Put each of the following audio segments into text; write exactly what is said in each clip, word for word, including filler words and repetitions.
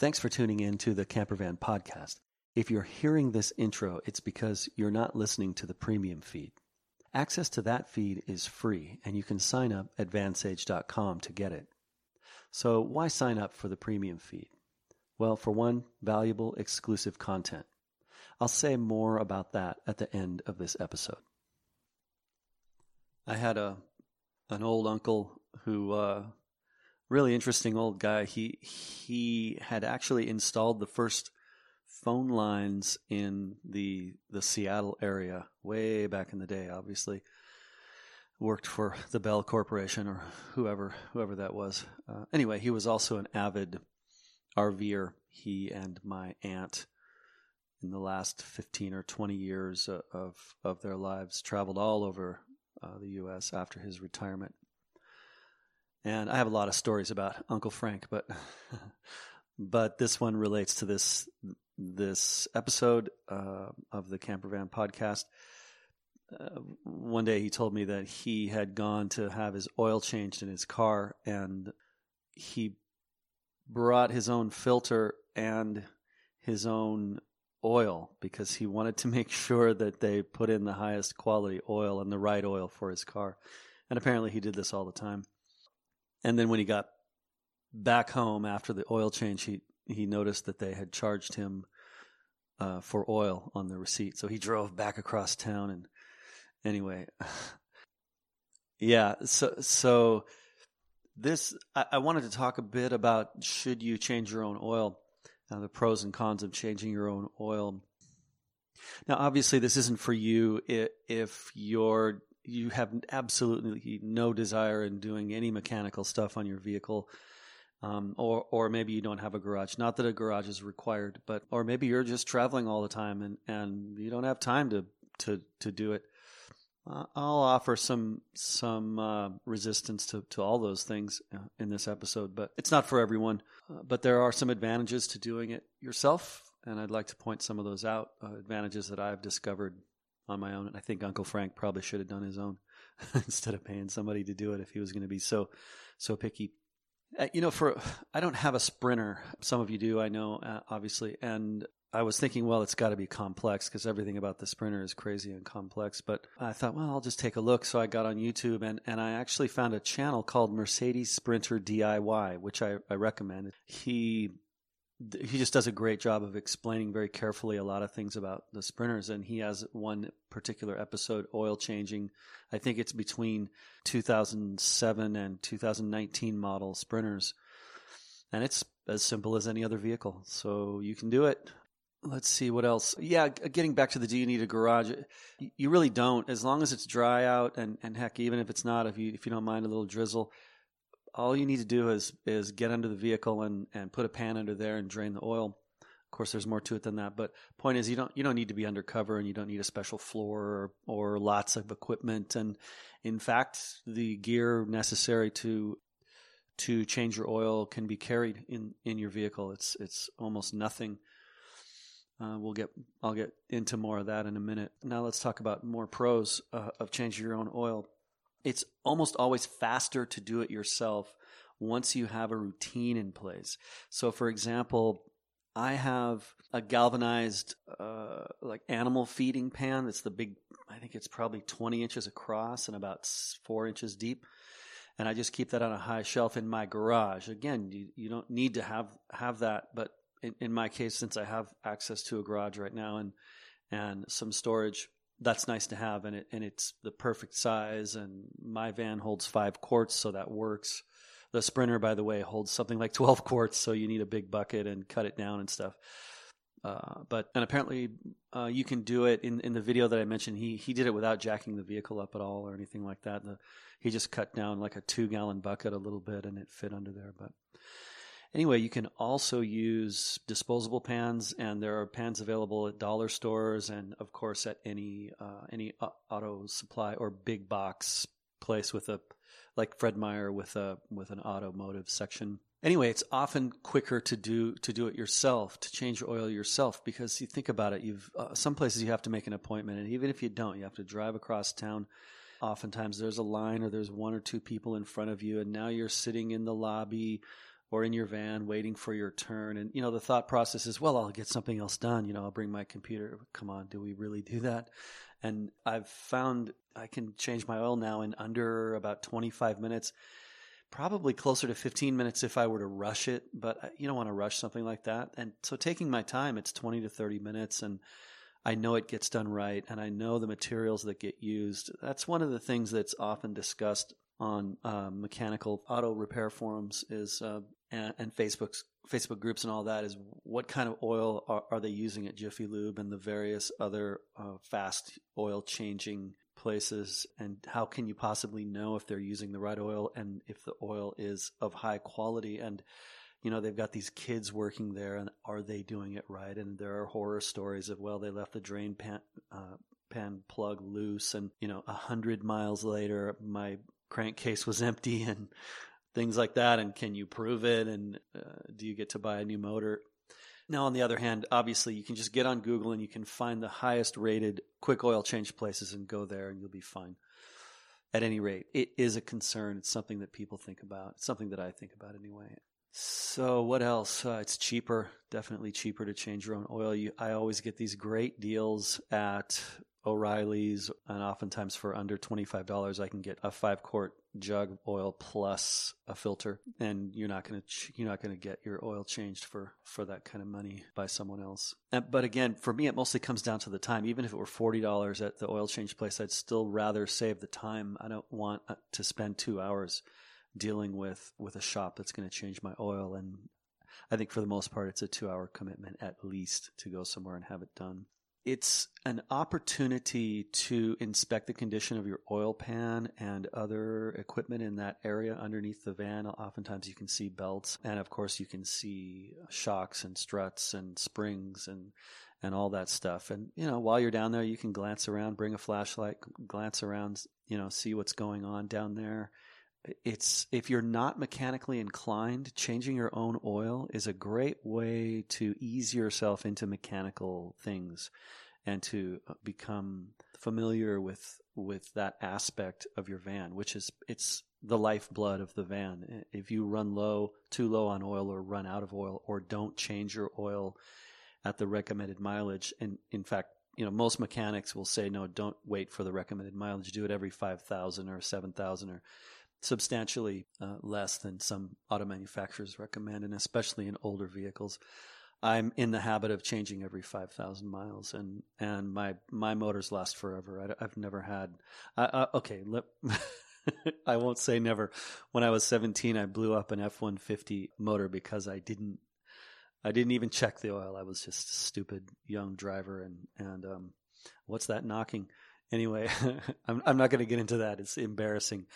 Thanks for tuning in to the Campervan Podcast. If you're hearing this intro, it's because you're not listening to the premium feed. Access to that feed is free, and you can sign up at Vansage dot com to get it. So why sign up for the premium feed? Well, for one, valuable, exclusive content. I'll say more about that at the end of this episode. I had a an old uncle who, uh, really interesting old guy. He he had actually installed the first phone lines in the the Seattle area way back in the day. Obviously, worked for the Bell Corporation or whoever whoever that was. Uh, anyway, he was also an avid RVer. He and my aunt, in the last fifteen or twenty years of of their lives, traveled all over uh, the U S after his retirement. And I have a lot of stories about Uncle Frank, but but this one relates to this this episode uh, of the Campervan Podcast. Uh, one day he told me that he had gone to have his oil changed in his car, and he brought his own filter and his own oil because he wanted to make sure that they put in the highest quality oil and the right oil for his car. And apparently he did this all the time. And then when he got back home after the oil change, he, he noticed that they had charged him uh, for oil on the receipt. So he drove back across town. And anyway, yeah, so so this, I, I wanted to talk a bit about should you change your own oil, uh, the pros and cons of changing your own oil. Now, obviously, this isn't for you if, if you're you have absolutely no desire in doing any mechanical stuff on your vehicle, um, or or maybe you don't have a garage. Not that a garage is required, but or maybe you're just traveling all the time and, and you don't have time to to to do it. Uh, I'll offer some some uh, resistance to, to all those things in this episode, but it's not for everyone. Uh, but there are some advantages to doing it yourself, and I'd like to point some of those out, uh, advantages that I've discovered on my own. And I think Uncle Frank probably should have done his own instead of paying somebody to do it if he was going to be so, so picky. Uh, you know, for, I don't have a Sprinter. Some of you do, I know, uh, obviously. And I was thinking, well, it's got to be complex because everything about the Sprinter is crazy and complex. But I thought, well, I'll just take a look. So I got on YouTube and, and I actually found a channel called Mercedes Sprinter D I Y, which I, I recommend. He, He just does a great job of explaining very carefully a lot of things about the Sprinters, and he has one particular episode, oil changing. I think it's between two thousand seven and two thousand nineteen model Sprinters, and it's as simple as any other vehicle, so you can do it. Let's see what else. Yeah, getting back to the do you need a garage, you really don't. As long as it's dry out, and, and heck, even if it's not, if you if you don't mind a little drizzle, all you need to do is is get under the vehicle and, and put a pan under there and drain the oil. Of course, there's more to it than that. But point is, you don't you don't need to be undercover, and you don't need a special floor or, or lots of equipment. And in fact, the gear necessary to to change your oil can be carried in, in your vehicle. It's it's almost nothing. Uh, we'll get I'll get into more of that in a minute. Now let's talk about more pros uh, of changing your own oil. It's almost always faster to do it yourself once you have a routine in place. So, for example, I have a galvanized uh, like animal feeding pan that's the big, I think it's probably twenty inches across and about four inches deep. And I just keep that on a high shelf in my garage. Again, you, you don't need to have, have that. But in, in my case, since I have access to a garage right now and and some storage, that's nice to have, and it and it's the perfect size, and my van holds five quarts, so that works. The Sprinter, by the way, holds something like twelve quarts, so you need a big bucket and cut it down and stuff. Uh, but and apparently uh, you can do it in, in the video that I mentioned. He he did it without jacking the vehicle up at all or anything like that. The, he just cut down like a two-gallon bucket a little bit, and it fit under there. But anyway, you can also use disposable pans, and there are pans available at dollar stores and, of course, at any uh, any auto supply or big box place with a like Fred Meyer with a with an automotive section. Anyway, it's often quicker to do to do it yourself, to change your oil yourself, because you think about it, you've uh, some places you have to make an appointment, and even if you don't, you have to drive across town. Oftentimes, there's a line or there's one or two people in front of you, and now you're sitting in the lobby or in your van waiting for your turn. And, you know, the thought process is, well, I'll get something else done. You know, I'll bring my computer. Come on, do we really do that? And I've found I can change my oil now in under about twenty-five minutes, probably closer to fifteen minutes if I were to rush it. But you don't want to rush something like that. And so taking my time, it's twenty to thirty minutes. And I know it gets done right. And I know the materials that get used. That's one of the things that's often discussed on uh, mechanical auto repair forums is uh, and, and Facebook's Facebook groups and all that is what kind of oil are, are they using at Jiffy Lube and the various other uh, fast oil changing places, and how can you possibly know if they're using the right oil and if the oil is of high quality? And you know, they've got these kids working there, and are they doing it right? And there are horror stories of, well, they left the drain pan uh, pan plug loose, and you know, a hundred miles later my crankcase was empty and things like that. And can you prove it? And uh, do you get to buy a new motor? Now, on the other hand, obviously you can just get on Google and you can find the highest rated quick oil change places and go there and you'll be fine. At any rate, it is a concern. It's something that people think about. It's something that I think about anyway. So what else? Uh, it's cheaper, definitely cheaper to change your own oil. You, I always get these great deals at O'Reilly's, and oftentimes for under twenty-five dollars, I can get a five-quart jug of oil plus a filter, and you're not going to you're not going to get your oil changed for, for that kind of money by someone else. And, but again, for me, it mostly comes down to the time. Even if it were forty dollars at the oil change place, I'd still rather save the time. I don't want to spend two hours dealing with, with a shop that's going to change my oil, and I think for the most part, it's a two-hour commitment at least to go somewhere and have it done. It's an opportunity to inspect the condition of your oil pan and other equipment in that area underneath the van. Oftentimes you can see belts, and of course you can see shocks and struts and springs and, and all that stuff. And, you know, while you're down there, you can glance around, bring a flashlight, glance around, you know, see what's going on down there. It's, if you're not mechanically inclined, changing your own oil is a great way to ease yourself into mechanical things and to become familiar with with that aspect of your van, which is, it's the lifeblood of the van. If you run low, too low on oil, or run out of oil, or don't change your oil at the recommended mileage, and in fact, you know, most mechanics will say, no, don't wait for the recommended mileage. Do it every five thousand or seven thousand or substantially uh, less than some auto manufacturers recommend, and especially in older vehicles. I'm in the habit of changing every five thousand miles, and, and my, my motors last forever. I, I've never had... I, uh, okay, let, I won't say never. When I was seventeen, I blew up an F one fifty motor because I didn't I didn't even check the oil. I was just a stupid young driver, and, and um, what's that knocking? Anyway, I'm, I'm not going to get into that. It's embarrassing.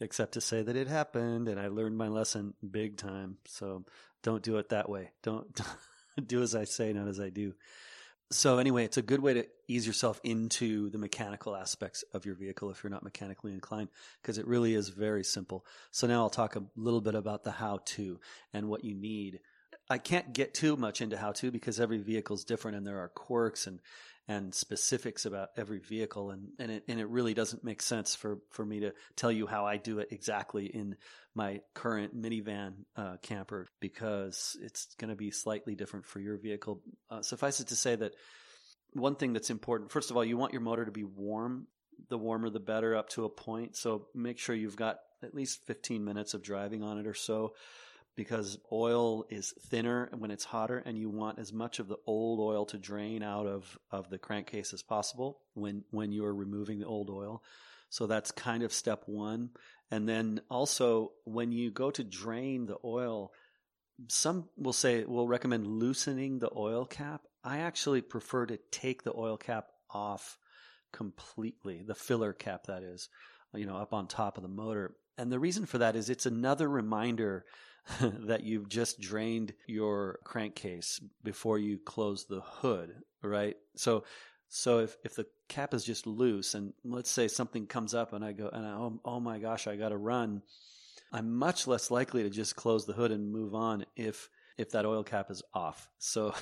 Except to say that it happened, and I learned my lesson big time. So don't do it that way. Don't, don't do as I say, not as I do. So anyway, it's a good way to ease yourself into the mechanical aspects of your vehicle if you're not mechanically inclined, because it really is very simple. So now I'll talk a little bit about the how-to and what you need. I can't get too much into how-to because every vehicle is different, and there are quirks and and specifics about every vehicle, and, and it and it really doesn't make sense for, for me to tell you how I do it exactly in my current minivan uh, camper, because it's going to be slightly different for your vehicle. Uh, suffice it to say that one thing that's important, first of all, you want your motor to be warm. The warmer the better, up to a point. So make sure you've got at least fifteen minutes of driving on it or so, because oil is thinner when it's hotter, and you want as much of the old oil to drain out of, of the crankcase as possible when, when you're removing the old oil. So that's kind of step one. And then also, when you go to drain the oil, some will say, will recommend loosening the oil cap. I actually prefer to take the oil cap off completely, the filler cap that is, you know, up on top of the motor. And the reason for that is it's another reminder that you've just drained your crankcase before you close the hood, right? So, so if, if the cap is just loose, and let's say something comes up, and I go, and I, oh, oh my gosh, I got to run, I'm much less likely to just close the hood and move on if if that oil cap is off. So,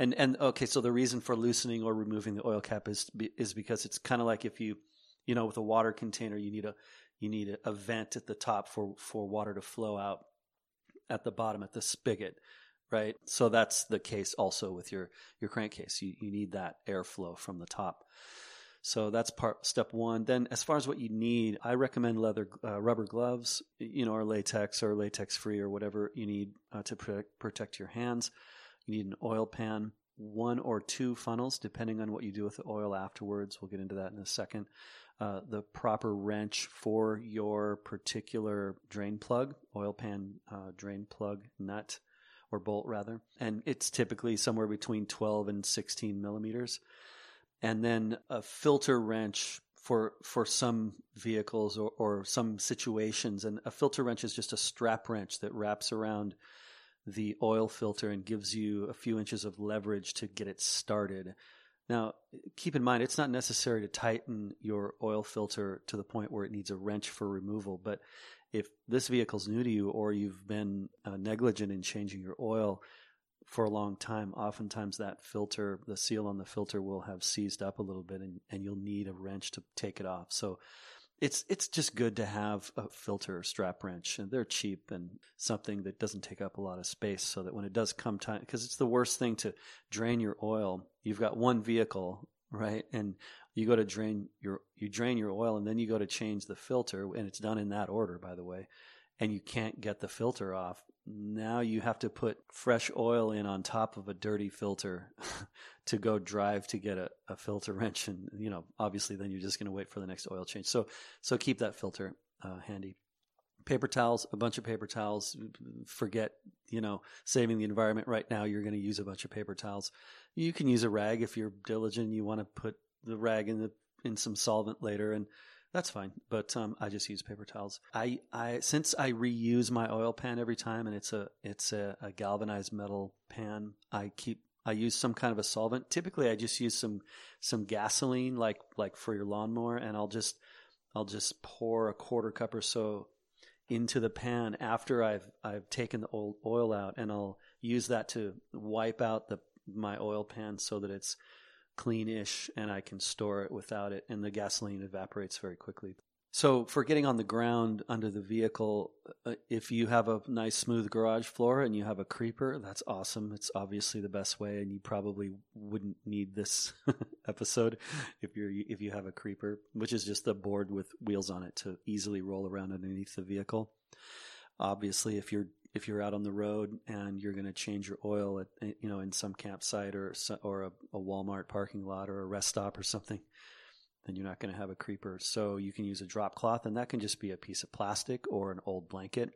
and and okay, so the reason for loosening or removing the oil cap is is because it's kind of like if you, you know, with a water container, you need a you need a vent at the top for for water to flow out. at the bottom at the spigot, right? So that's the case also with your, your crankcase. You, you need that airflow from the top. So that's part step one. Then as far as what you need, I recommend leather, uh, rubber gloves, you know, or latex or latex free or whatever you need uh, to protect, protect your hands. You need an oil pan, one or two funnels, depending on what you do with the oil afterwards. We'll get into that in a second. Uh, the proper wrench for your particular drain plug, oil pan uh, drain plug nut or bolt rather. And it's typically somewhere between twelve and sixteen millimeters. And then a filter wrench for for some vehicles or, or some situations. And a filter wrench is just a strap wrench that wraps around the oil filter and gives you a few inches of leverage to get it started. Now, keep in mind, it's not necessary to tighten your oil filter to the point where it needs a wrench for removal. But if this vehicle's new to you or you've been uh, negligent in changing your oil for a long time, oftentimes that filter, the seal on the filter will have seized up a little bit and, and you'll need a wrench to take it off. So it's it's just good to have a filter or strap wrench, and they're cheap and something that doesn't take up a lot of space so that when it does come time, because it's the worst thing to drain your oil. You've got one vehicle, right? And you go to drain your, you drain your oil and then you go to change the filter, and it's done in that order, by the way, and you can't get the filter off. Now you have to put fresh oil in on top of a dirty filter to go drive to get a, a filter wrench. And, you know, obviously then you're just going to wait for the next oil change. So, so keep that filter uh, handy. Paper towels, a bunch of paper towels. Forget, you know, saving the environment right now. You're going to use a bunch of paper towels. You can use a rag if you're diligent. You want to put the rag in the, in some solvent later, and that's fine, but um, I just use paper towels. I, I since I reuse my oil pan every time, and it's a it's a, a galvanized metal pan. I keep I use some kind of a solvent. Typically, I just use some some gasoline, like like for your lawnmower, and I'll just I'll just pour a quarter cup or so into the pan after I've I've taken the old oil out, and I'll use that to wipe out the my oil pan so that it's cleanish and I can store it without it, and the gasoline evaporates very quickly. So for getting on the ground under the vehicle, if you have a nice smooth garage floor and you have a creeper, that's awesome. It's obviously the best way, and you probably wouldn't need this episode if you're if you have a creeper, which is just the board with wheels on it to easily roll around underneath the vehicle. Obviously, if you're if you're out on the road and you're going to change your oil at, you know, in some campsite or or a, a Walmart parking lot or a rest stop or something, then you're not going to have a creeper. So you can use a drop cloth, and that can just be a piece of plastic or an old blanket.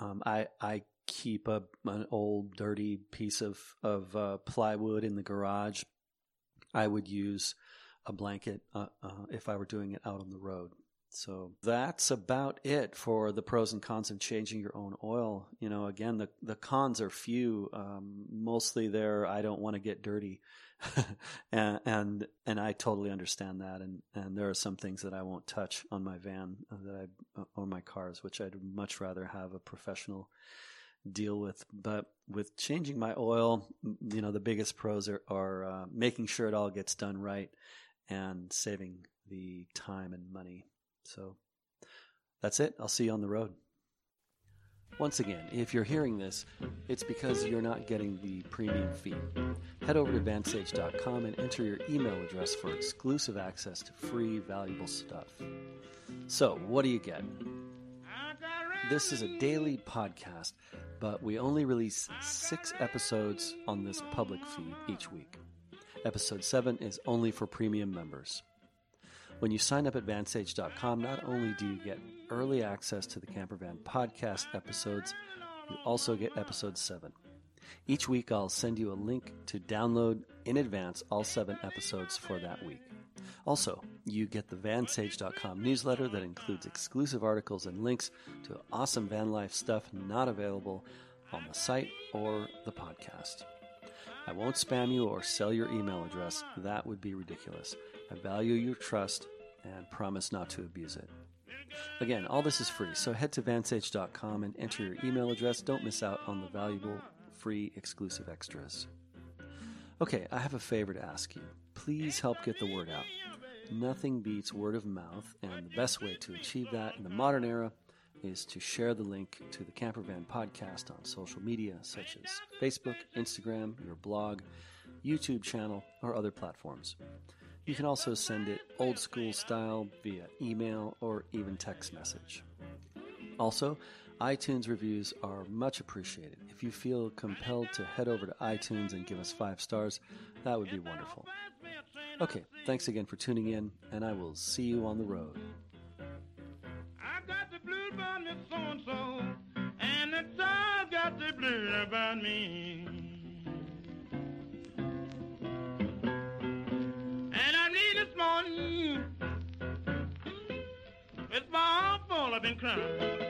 Um, I I keep a an old dirty piece of of uh, plywood in the garage. I would use a blanket uh, uh, if I were doing it out on the road. So that's about it for the pros and cons of changing your own oil. You know, again, the, the cons are few. Um, mostly they're, I don't want to get dirty. and, and and I totally understand that. And, and there are some things that I won't touch on my van that I, or my cars, which I'd much rather have a professional deal with. But with changing my oil, you know, the biggest pros are, are uh, making sure it all gets done right and saving the time and money. So that's it. I'll see you on the road. Once again, if you're hearing this, it's because you're not getting the premium feed. Head over to Vansage dot com and enter your email address for exclusive access to free, valuable stuff. So what do you get? This is a daily podcast, but we only release six episodes on this public feed each week. Episode seven is only for premium members. When you sign up at Vansage dot com, not only do you get early access to the Campervan podcast episodes, you also get episode seven. Each week, I'll send you a link to download in advance all seven episodes for that week. Also, you get the Vansage dot com newsletter that includes exclusive articles and links to awesome van life stuff not available on the site or the podcast. I won't spam you or sell your email address. That would be ridiculous. I value your trust and promise not to abuse it. Again, all this is free, so head to Vansage dot com and enter your email address. Don't miss out on the valuable, free, exclusive extras. Okay, I have a favor to ask you. Please help get the word out. Nothing beats word of mouth, and the best way to achieve that in the modern era is to share the link to the Campervan Podcast on social media such as Facebook, Instagram, your blog, YouTube channel, or other platforms. You can also send it old school style via email or even text message. Also, iTunes reviews are much appreciated. If you feel compelled to head over to iTunes and give us five stars, that would be wonderful. Okay, thanks again for tuning in, and I will see you on the road. I got the blues about Miss So-and-so, and the dog got the blues about me. And I need this morning, it's my fault I've been crying.